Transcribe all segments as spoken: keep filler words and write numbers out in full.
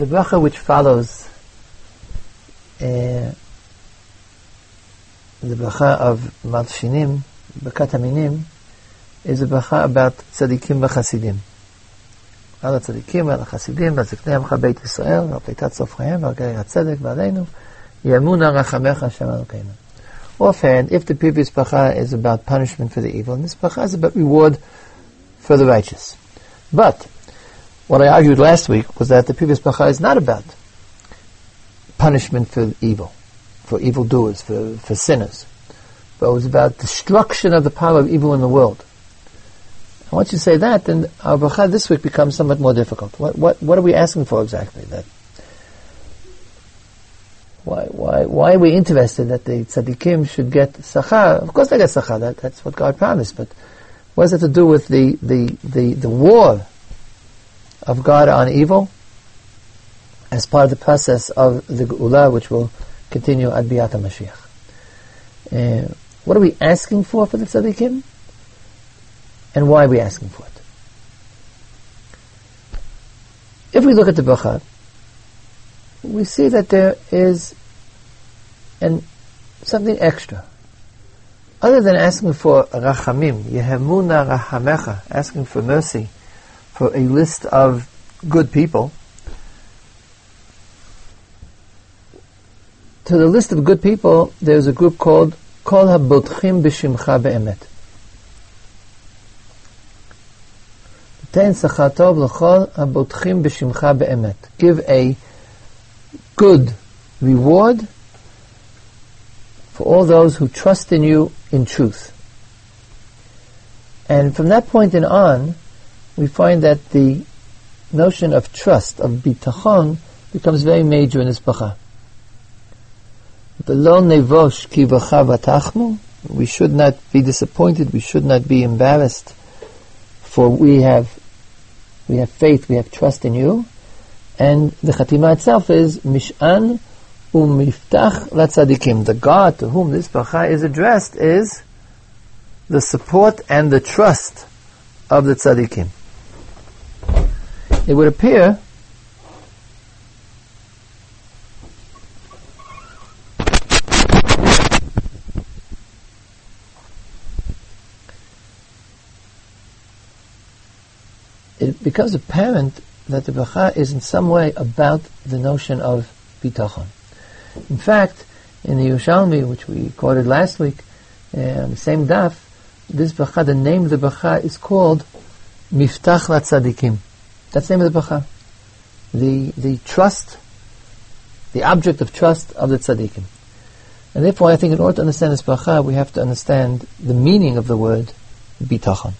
The bracha which follows uh, the bracha of Malshinim, Brakat Aminim, is a bracha about tzadikim v'chasidim. על הצדיקים ועל החסידים ועל זקני עמך בית ישראל ועל פליטת סופריהם ועל גריר הצדק ועלינו ימונה רחמך השם אלוקינו. Often, if the previous bracha is about punishment for the evil, and this bracha is about reward for the righteous. But what I argued last week was that the previous bracha is not about punishment for evil, for evildoers, for, for sinners, but it was about destruction of the power of evil in the world. And once you say that, then our bracha this week becomes somewhat more difficult. What what what are we asking for exactly? That why why why are we interested that the tzaddikim should get sachar? Of course they get sachar. That, that's what God promised. But what does it to do with the the the the war of God on evil as part of the process of the Geula, which will continue at Biat HaMashiach? Uh, what are we asking for for the tzaddikim? And why are we asking for it? If we look at the bracha, we see that there is an something extra. Other than asking for rachamim, yehemuna rachamecha, asking for mercy, for a list of good people, to the list of good people, there is a group called Kol HaBotchim B'Shimcha Be'emet. Give a good reward for all those who trust in you in truth. And from that point in on, we find that the notion of trust, of bitachon, becomes very major in this bracha. We should not be disappointed, we should not be embarrassed, for we have We have faith, we have trust in you. And the Chatimah itself is Mish'an u'miftach latzadikim. The God to whom this bracha is addressed is the support and the trust of the tzadikim. It would appear It becomes apparent that the bracha is in some way about the notion of bitachon. In fact, in the Yerushalmi, which we quoted last week, on uh, the same daf, this bracha, the name of the bracha is called Miftach LaTzadikim. That's the name of the bracha. The, the trust, the object of trust of the tzadikim. And therefore I think in order to understand this bracha, we have to understand the meaning of the word bitachon.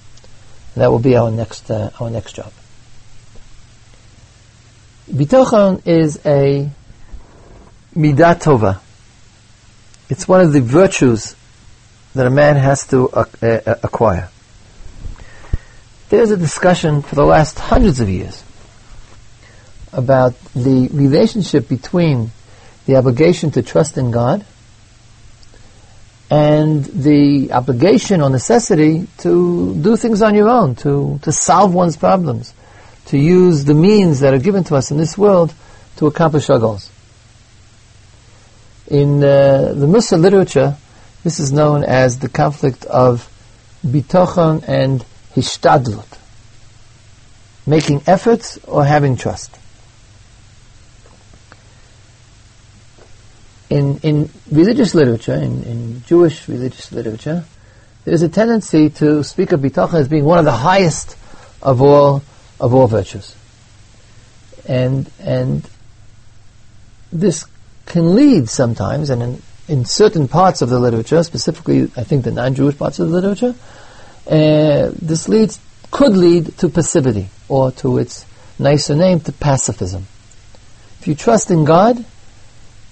That will be our next uh, our next job. Bitachon is a midah tova. It's one of the virtues that a man has to uh, uh, acquire. There's a discussion for the last hundreds of years about the relationship between the obligation to trust in God and the obligation or necessity to do things on your own, to, to solve one's problems, to use the means that are given to us in this world to accomplish our goals. In uh, the Mussar literature, this is known as the conflict of bitachon and hishtadlut, making efforts or having trust. In, in religious literature, in, in Jewish religious literature, there is a tendency to speak of bitachon as being one of the highest of all of all virtues, and and this can lead sometimes, and in, in certain parts of the literature, specifically I think the non-Jewish parts of the literature, uh, this leads could lead to passivity, or to its nicer name, to pacifism. If you trust in God,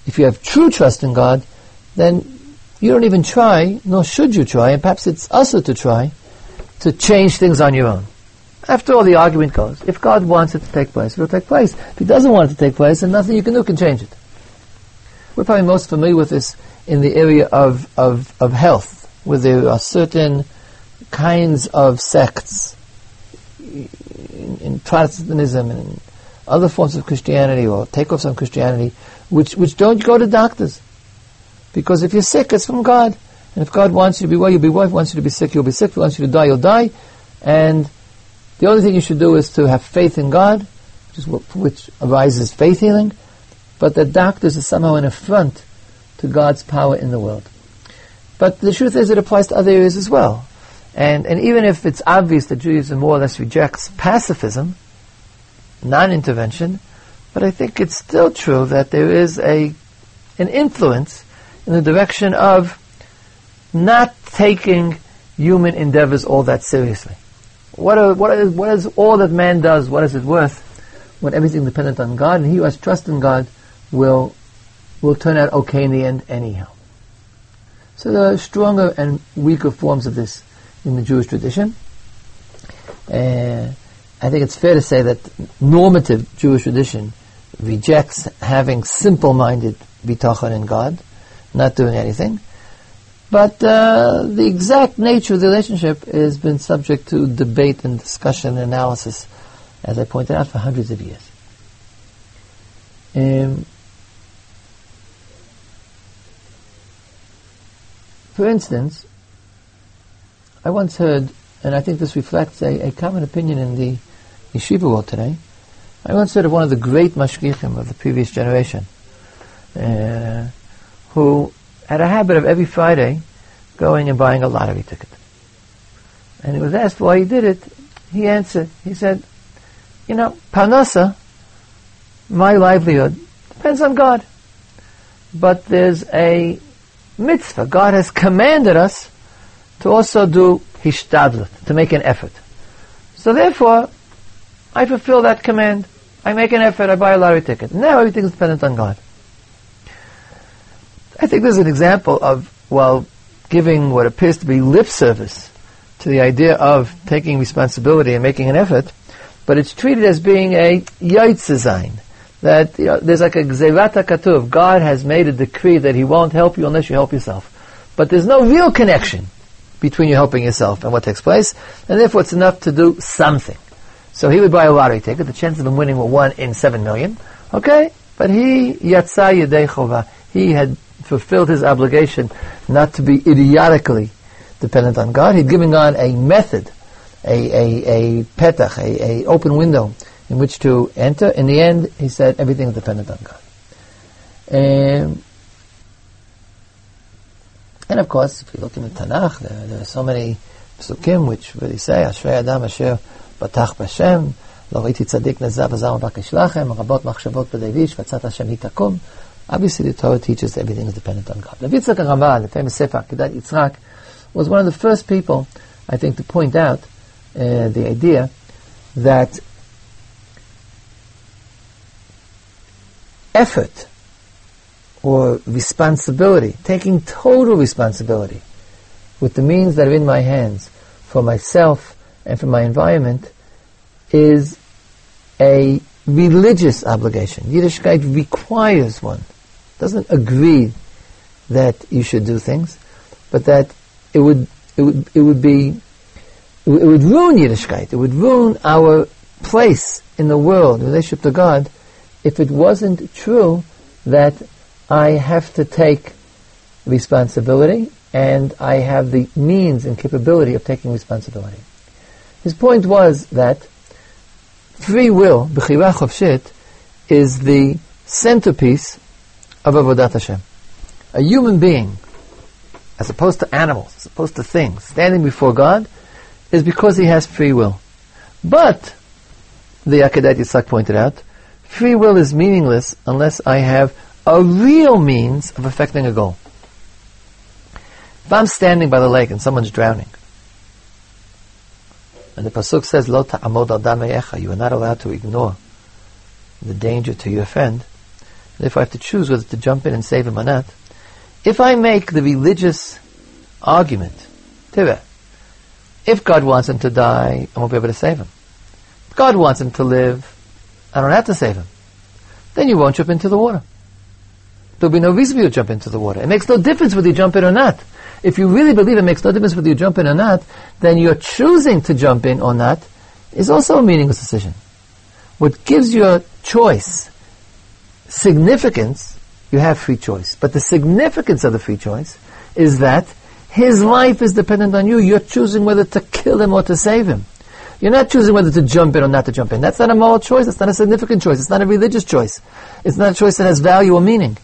if you have true trust in God, then you don't even try, nor should you try, and perhaps it's also to try, to change things on your own. After all, the argument goes, if God wants it to take place, it will take place. If He doesn't want it to take place, then nothing you can do can change it. We're probably most familiar with this in the area of, of, of health, where there are certain kinds of sects, in, in Protestantism and other forms of Christianity or takeoffs on Christianity, which which don't go to doctors. Because if you're sick, it's from God. And if God wants you to be well, you'll be well. If He wants you to be sick, you'll be sick. If He wants you to die, you'll die. And the only thing you should do is to have faith in God, which, is what, which arises faith healing, but that doctors are somehow an affront to God's power in the world. But the truth is it applies to other areas as well. And and even if it's obvious that Judaism more or less rejects pacifism, non-intervention, but I think it's still true that there is a an influence in the direction of not taking human endeavors all that seriously. What are, what is, what is all that man does, what is it worth when everything dependent on God, and he who has trust in God will will turn out okay in the end anyhow. So there are stronger and weaker forms of this in the Jewish tradition. Uh, I think it's fair to say that normative Jewish tradition rejects having simple-minded bitachon in God, not doing anything. But uh, the exact nature of the relationship has been subject to debate and discussion and analysis, as I pointed out, for hundreds of years. Um, for instance, I once heard, and I think this reflects a, a common opinion in the yeshiva world today, I once heard of one of the great mashgichim of the previous generation, uh, who had a habit of every Friday going and buying a lottery ticket. And he was asked why he did it. He answered, he said, you know, parnasa, my livelihood, depends on God. But there's a mitzvah. God has commanded us to also do hishtadlut, to make an effort. So therefore, I fulfill that command. I make an effort, I buy a lottery ticket. Now everything is dependent on God. I think there's an example of, well, giving what appears to be lip service to the idea of taking responsibility and making an effort, but it's treated as being a yotze zayin. That, you know, there's like a gzerat hakatuv. God has made a decree that He won't help you unless you help yourself. But there's no real connection between you helping yourself and what takes place, and therefore it's enough to do something. So he would buy a lottery ticket. The chances of him winning were one in seven million. Okay? But he, yatsa yedei chova, he had fulfilled his obligation not to be idiotically dependent on God. He'd given God a method, a a, a petach, a, a open window in which to enter. In the end, he said, everything is dependent on God. Um, and of course, if you look in the Tanakh, there, there are so many psukim which really say, Ashrei Adam Asher Batach B'Shem, Lo Riti Tzadik Nezav Azam Bakish Lachem, Rabot Machshavot B'Davish, Vatzat Hashem Hitakum. Obviously, the Torah teaches that everything is dependent on God. Rav Yitzchak HaRambam, the famous Sefer Akedat Yitzchak, was one of the first people, I think, to point out uh, the idea that effort or responsibility, taking total responsibility with the means that are in my hands for myself and for my environment, is a religious obligation. Yiddishkeit requires one. Doesn't agree that you should do things, but that it would it would it would be it would, it would ruin Yiddishkeit. It would ruin our place in the world, in relationship to God, if it wasn't true that I have to take responsibility and I have the means and capability of taking responsibility. His point was that free will, b'chira chofshit, is the centerpiece of Avodat Hashem. A human being, as opposed to animals, as opposed to things, standing before God, is because he has free will. But, the Akedat Yitzchak pointed out, free will is meaningless unless I have a real means of affecting a goal. If I'm standing by the lake and someone's drowning, and the pasuk says, "Lo ta'amod al dam echa," you are not allowed to ignore the danger to your friend, and if I have to choose whether to jump in and save him or not, if I make the religious argument, tiveh, if God wants him to die, I won't be able to save him. If God wants him to live, I don't have to save him. Then you won't jump into the water. There'll be no reason for you to jump into the water. It makes no difference whether you jump in or not. If you really believe it makes no difference whether you jump in or not, then your choosing to jump in or not is also a meaningless decision. What gives your choice significance, you have free choice. But the significance of the free choice is that his life is dependent on you. You're choosing whether to kill him or to save him. You're not choosing whether to jump in or not to jump in. That's not a moral choice. That's not a significant choice. It's not a religious choice. It's not a choice that has value or meaning.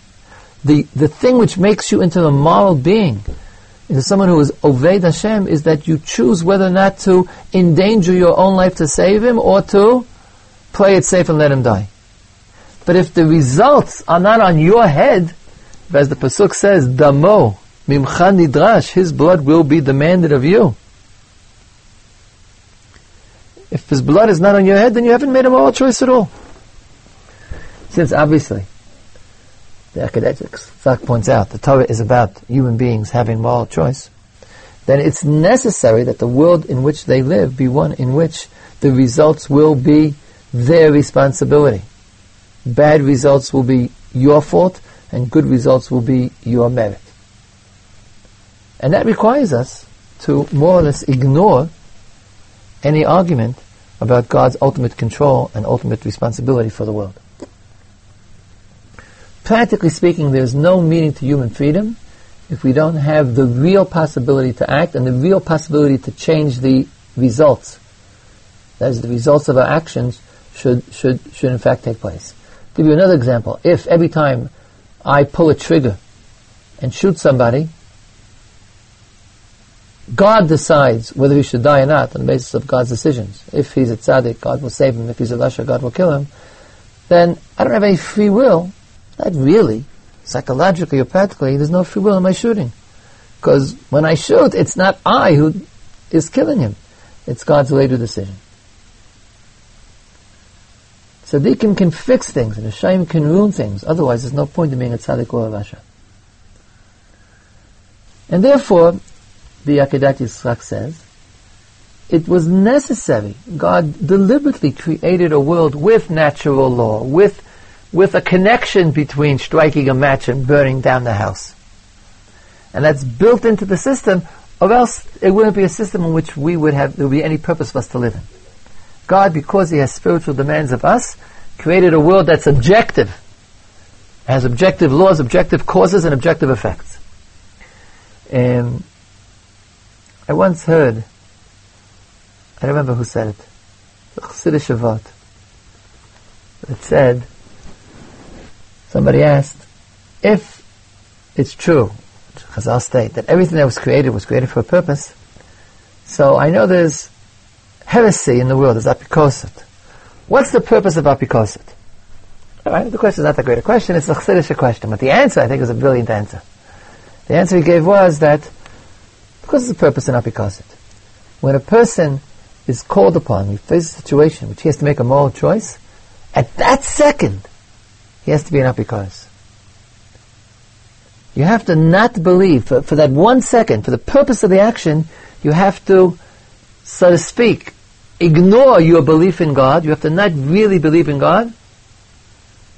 The the thing which makes you into a moral being, into someone who is Oved Hashem, is that you choose whether or not to endanger your own life to save him or to play it safe and let him die. But if the results are not on your head, as the Pasuk says, Damo, Mimcha Nidrash, his blood will be demanded of you. If his blood is not on your head, then you haven't made a moral choice at all. Since obviously, the academic fact points out, the Torah is about human beings having moral choice, then it's necessary that the world in which they live be one in which the results will be their responsibility. Bad results will be your fault, and good results will be your merit. And that requires us to more or less ignore any argument about God's ultimate control and ultimate responsibility for the world. Practically speaking, there's no meaning to human freedom if we don't have the real possibility to act and the real possibility to change the results. That is, the results of our actions should should should in fact take place. Give you another example. If every time I pull a trigger and shoot somebody, God decides whether he should die or not on the basis of God's decisions. If he's a tzaddik, God will save him. If he's a rasha, God will kill him. Then I don't have any free will. Not really. Psychologically or practically, there's no free will in my shooting. Because when I shoot, it's not I who is killing him. It's God's later decision. Tzaddikim can fix things, and Hashem can ruin things. Otherwise, there's no point in being a tzaddik or a rasha. And therefore, the Akedat Yitzchak says, it was necessary. God deliberately created a world with natural law, with with a connection between striking a match and burning down the house. And that's built into the system, or else it wouldn't be a system in which we would have, there would be any purpose for us to live in. God, because He has spiritual demands of us, created a world that's objective, has objective laws, objective causes, and objective effects. Um, I once heard, I don't remember who said it, the Chassidei Shavuot, that said, somebody asked, if it's true, Chazal state, that everything that was created was created for a purpose, so I know there's heresy in the world, is apikoset. What's the purpose of apikoset? All right, the question is not that great a question, it's a Chassidish question, but the answer, I think, is a brilliant answer. The answer he gave was that, because there's a purpose in apikoset. When a person is called upon, he faces a situation which he has to make a moral choice, at that second, he has to be an apikoset. You have to not believe, for, for that one second, for the purpose of the action, you have to, so to speak, ignore your belief in God. You have to not really believe in God.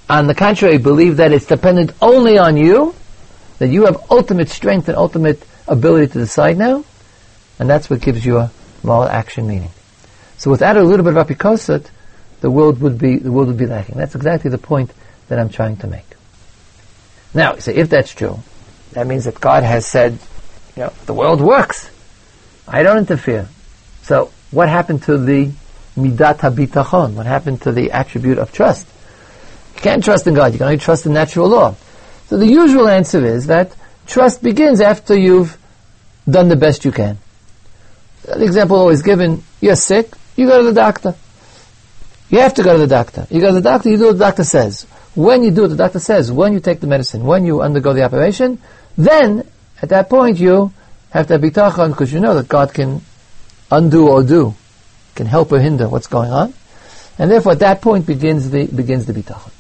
On the contrary, believe that it's dependent only on you, that you have ultimate strength and ultimate ability to decide now, and that's what gives your moral action meaning. So without a little bit of apikoset, the world would be the world would be lacking. That's exactly the point that I'm trying to make. Now, so if that's true, that means that God has said, you know, the world works. I don't interfere. So, what happened to the midat habitachon? What happened to the attribute of trust? You can't trust in God. You can only trust in natural law. So the usual answer is that trust begins after you've done the best you can. The example always given, you're sick, you go to the doctor. You have to go to the doctor. You go to the doctor, you do what the doctor says. When you do what the doctor says, when you take the medicine, when you undergo the operation, then, at that point, you have to bitachon, because you know that God can undo or do, can help or hinder what's going on, and therefore at that point begins the begins the bitachon.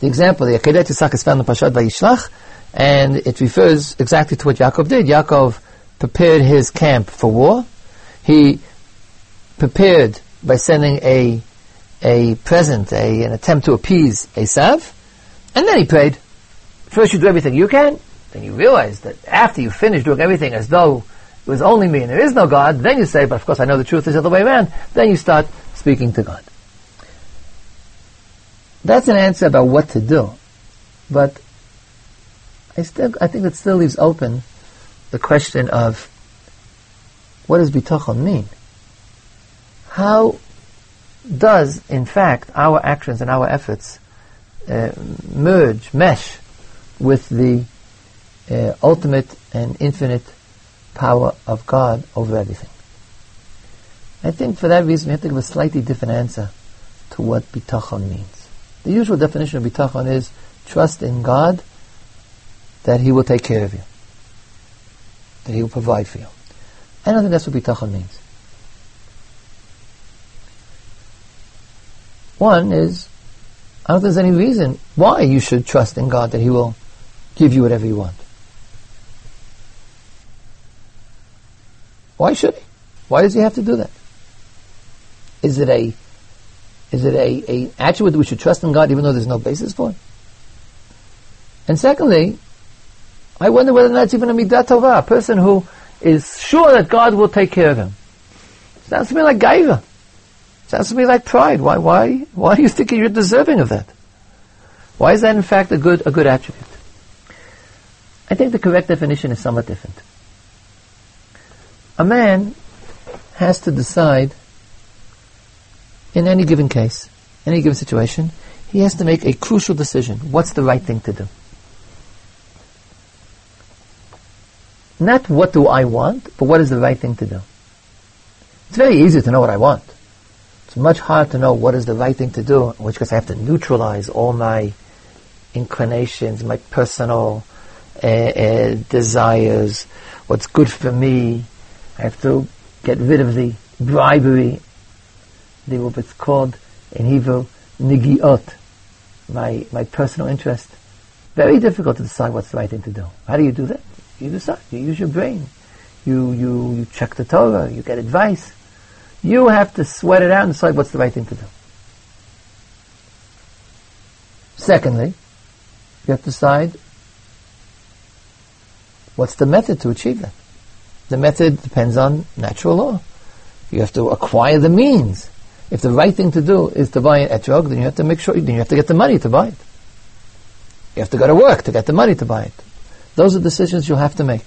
The example, the Akedat Yitzchak is found in Parshat Vayishlach, and it refers exactly to what Yaakov did. Yaakov prepared his camp for war. He prepared by sending a a present, a an attempt to appease Esav, and then he prayed. First you do everything you can, then you realize that after you finish doing everything as though it was only me and there is no God, then you say, but of course I know the truth is the other way around, then you start speaking to God. That's an answer about what to do. But I still, I think it still leaves open the question of what does bitachon mean? How does, in fact, our actions and our efforts uh, merge, mesh with the uh, ultimate and infinite power of God over everything? I think for that reason we have to give a slightly different answer to what bitachon means. The usual definition of bitachon is trust in God that He will take care of you, that He will provide for you. I don't think that's what bitachon means. One is, I don't think there's any reason why you should trust in God that He will give you whatever you want. Why should He? Why does He have to do that? Is it a is it a, a attribute that we should trust in God even though there's no basis for it? And secondly, I wonder whether that's even a midat tovah, a person who is sure that God will take care of him. Sounds to me like gaiva. Sounds to me like pride. Why, why, why are you thinking you're deserving of that? Why is that in fact a good, a good attribute? I think the correct definition is somewhat different. A man has to decide, in any given case, any given situation, he has to make a crucial decision. What's the right thing to do? Not what do I want, but what is the right thing to do. It's very easy to know what I want. It's much harder to know what is the right thing to do, in which case I have to neutralize all my inclinations, my personal uh, uh, desires, what's good for me. I have to get rid of the bribery, the what's called in Hebrew nigiot, my my personal interest. Very difficult to decide what's the right thing to do. How do you do that? You decide. You use your brain. You you you check the Torah. You get advice. You have to sweat it out and decide what's the right thing to do. Secondly, you have to decide what's the method to achieve that. The method depends on natural law. You have to acquire the means. If the right thing to do is to buy an etrog, then you have to make sure. Then you have to get the money to buy it. You have to go to work to get the money to buy it. Those are decisions you'll have to make.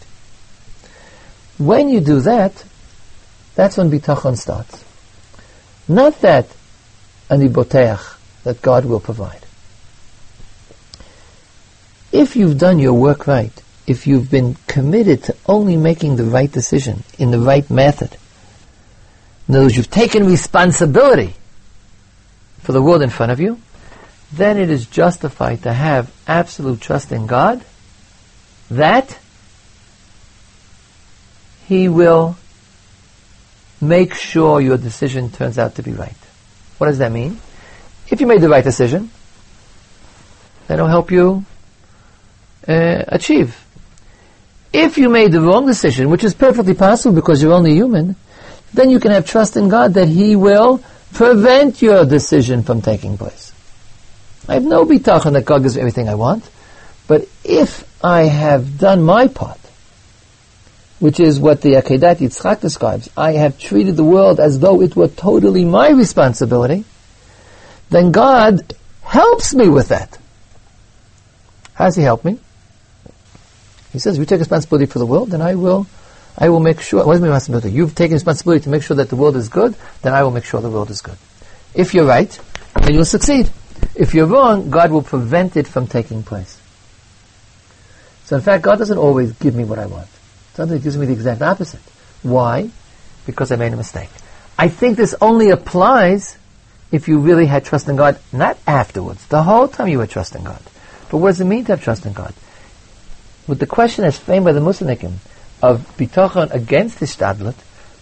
When you do that, that's when bitachon starts. Not that ani boteach, that God will provide. If you've done your work right, if you've been committed to only making the right decision in the right method, in other words, you've taken responsibility for the world in front of you, then it is justified to have absolute trust in God that He will make sure your decision turns out to be right. What does that mean? If you made the right decision, that'll help you uh, achieve. If you made the wrong decision, which is perfectly possible because you're only human, then you can have trust in God that He will prevent your decision from taking place. I have no bitachon that God gives me everything I want, but if I have done my part, which is what the Akedat Yitzchak describes, I have treated the world as though it were totally my responsibility, then God helps me with that. How does He help me? He says, you take responsibility for the world, then I will I will make sure. What is my responsibility? You've taken responsibility to make sure that the world is good, then I will make sure the world is good. If you're right, then you'll succeed. If you're wrong, God will prevent it from taking place. So in fact, God doesn't always give me what I want. Sometimes He gives me the exact opposite. Why? Because I made a mistake. I think this only applies if you really had trust in God, not afterwards. The whole time you had trust in God. But what does it mean to have trust in God? With the question as framed by the Musanikim of bitachon against hishtadlut,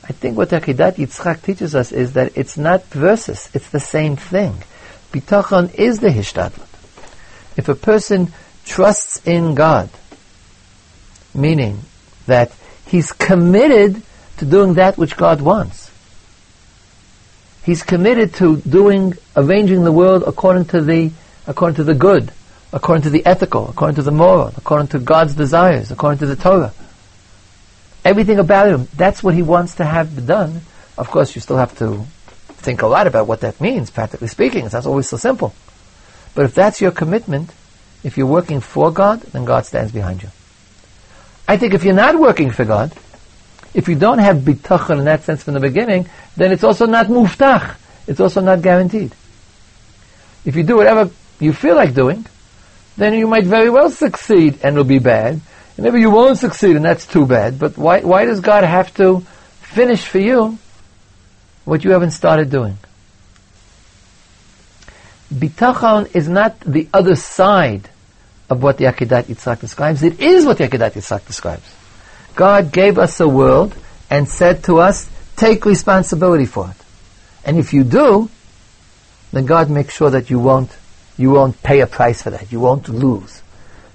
I think what Akedat Yitzchak teaches us is that it's not versus, it's the same thing. Bitachon is the hishtadlut. If a person trusts in God, meaning that he's committed to doing that which God wants. He's committed to doing, arranging the world according to the, according to the good, according to the ethical, according to the moral, according to God's desires, according to the Torah. Everything about him, that's what he wants to have done. Of course, you still have to think a lot about what that means, practically speaking. It's not always so simple. But if that's your commitment, if you're working for God, then God stands behind you. I think if you're not working for God, if you don't have bitachon in that sense from the beginning, then it's also not muftach. It's also not guaranteed. If you do whatever you feel like doing, then you might very well succeed and it'll be bad. And maybe you won't succeed and that's too bad. But why, why does God have to finish for you what you haven't started doing? Bitachon is not the other side of what the Akedat Yitzhak describes. It is what the Akedat Yitzhak describes. God gave us a world and said to us, take responsibility for it. And if you do, then God makes sure that you won't you won't pay a price for that. You won't lose.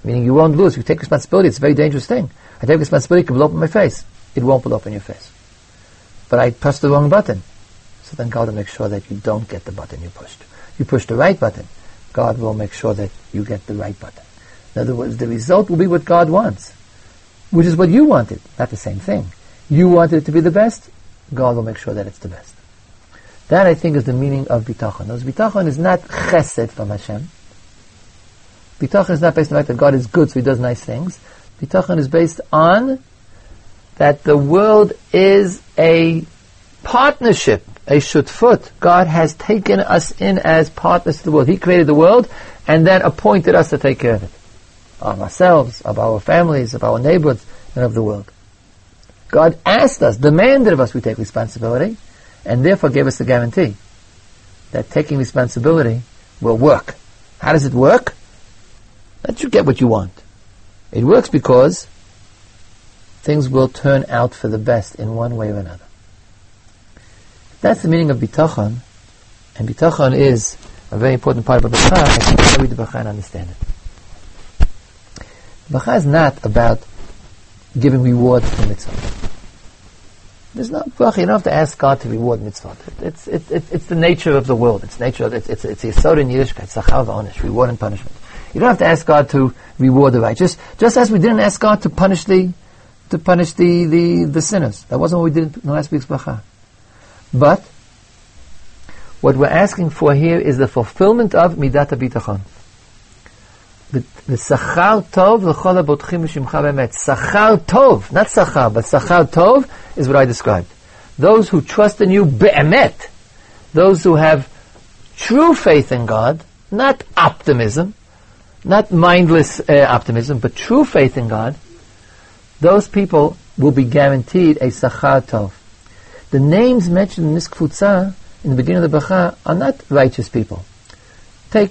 Meaning you won't lose. You take responsibility. It's a very dangerous thing. I take responsibility, it can blow up in my face. It won't blow up in your face. But I pressed the wrong button. So then God will make sure that you don't get the button you pushed. You push the right button, God will make sure that you get the right button. In other words, the result will be what God wants, which is what you wanted. Not the same thing. You wanted it to be the best, God will make sure that it's the best. That, I think, is the meaning of bitachon. Because bitachon is not chesed from Hashem. Bitachon is not based on the fact that God is good, so He does nice things. Bitachon is based on that the world is a partnership, a shutfut. God has taken us in as partners to the world. He created the world and then appointed us to take care of it. Of ourselves, of our families, of our neighborhoods, and of the world. God asked us, demanded of us we take responsibility, and therefore gave us the guarantee that taking responsibility will work. How does it work? That you get what you want. It works because things will turn out for the best in one way or another. That's the meaning of bitachon, and bitachon is a very important part of the Bracha. I think I read the Bracha and understand it. The Bracha is not about giving rewards for mitzvot. There's no Bracha. You don't have to ask God to reward mitzvot. It's it, it, it's the nature of the world. It's nature. Of, it's it's it's Yesod in Yiddishkeit, Sachar v'Onesh, reward and punishment. You don't have to ask God to reward the righteous, just as we didn't ask God to punish the to punish the the, the sinners. That wasn't what we did in last week's Bracha. But what we're asking for here is the fulfillment of midat habitachon. The sachar tov l'chol habotchim b'shimcha b'emet. Sachar tov, not sachar, but sachar tov is what I described. Those who trust in you be'emet, those who have true faith in God, not optimism, not mindless uh, optimism, but true faith in God, those people will be guaranteed a sachar tov. The names mentioned in this kfutza, in the beginning of the Bracha, are not righteous people. Take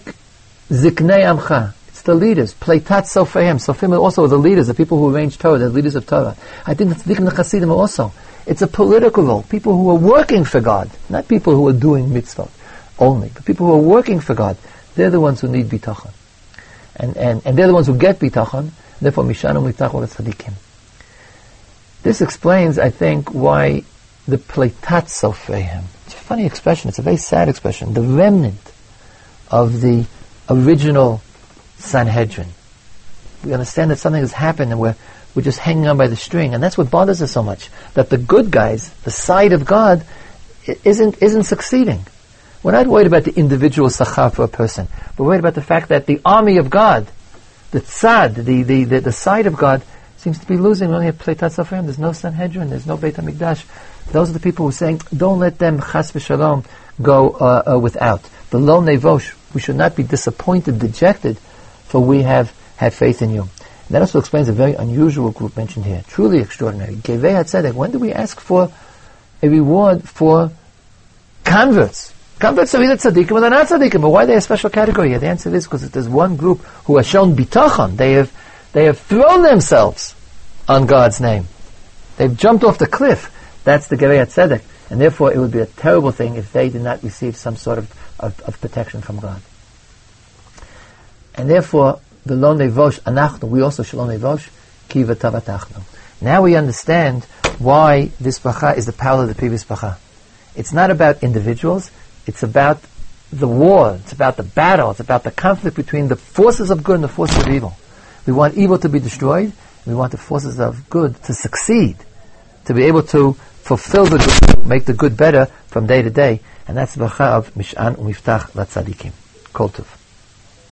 Ziknei Amcha. It's the leaders. Pleitat Sofahim. Sofahim also are the leaders, the people who arrange Torah, the leaders of Torah. I think the Tzaddikim and Chasidim also. It's a political role. People who are working for God, not people who are doing mitzvot only, but people who are working for God. They're the ones who need bitachon. And, and, and they're the ones who get bitachon. Therefore, Mishanu Mitachon Tzaddikim. This explains, I think, why the pleitat sofrehim. It's a funny expression. It's a very sad expression. The remnant of the original Sanhedrin. We understand that something has happened and we're, we're just hanging on by the string. And that's what bothers us so much. That the good guys, the side of God, isn't isn't succeeding. We're not worried about the individual sachar for a person. We're worried about the fact that the army of God, the tzad, the, the, the, the side of God, seems to be losing. We only have pleitat sofrehim. There's no Sanhedrin. There's no Beit HaMikdash. Those are the people who are saying, don't let them, chas v'shalom, go uh, uh, without. The lo nevosh, we should not be disappointed, dejected, for we have had faith in you. And that also explains a very unusual group mentioned here. Truly extraordinary. Gevei HaTzedek. When do we ask for a reward for converts? Converts are either tzaddikim or they're not tzaddikim. But why are they a special category here? The answer is because there's one group who are shown bitachon. They have, they have thrown themselves on God's name. They've jumped off the cliff. That's the Gerei HaTzedek. And therefore it would be a terrible thing if they did not receive some sort of, of, of protection from God. And therefore, the Lo Nevosh Anachnu, we also Shalom Nevosh, Ki V'Tavatachnu. Now we understand why this Bracha is the parallel of the previous Bracha. It's not about individuals, it's about the war, it's about the battle, it's about the conflict between the forces of good and the forces of evil. We want evil to be destroyed, and we want the forces of good to succeed, to be able to fulfill the good, make the good better from day to day. And that's the bracha of Mish'an u'miftach latzadikim. Kol tov.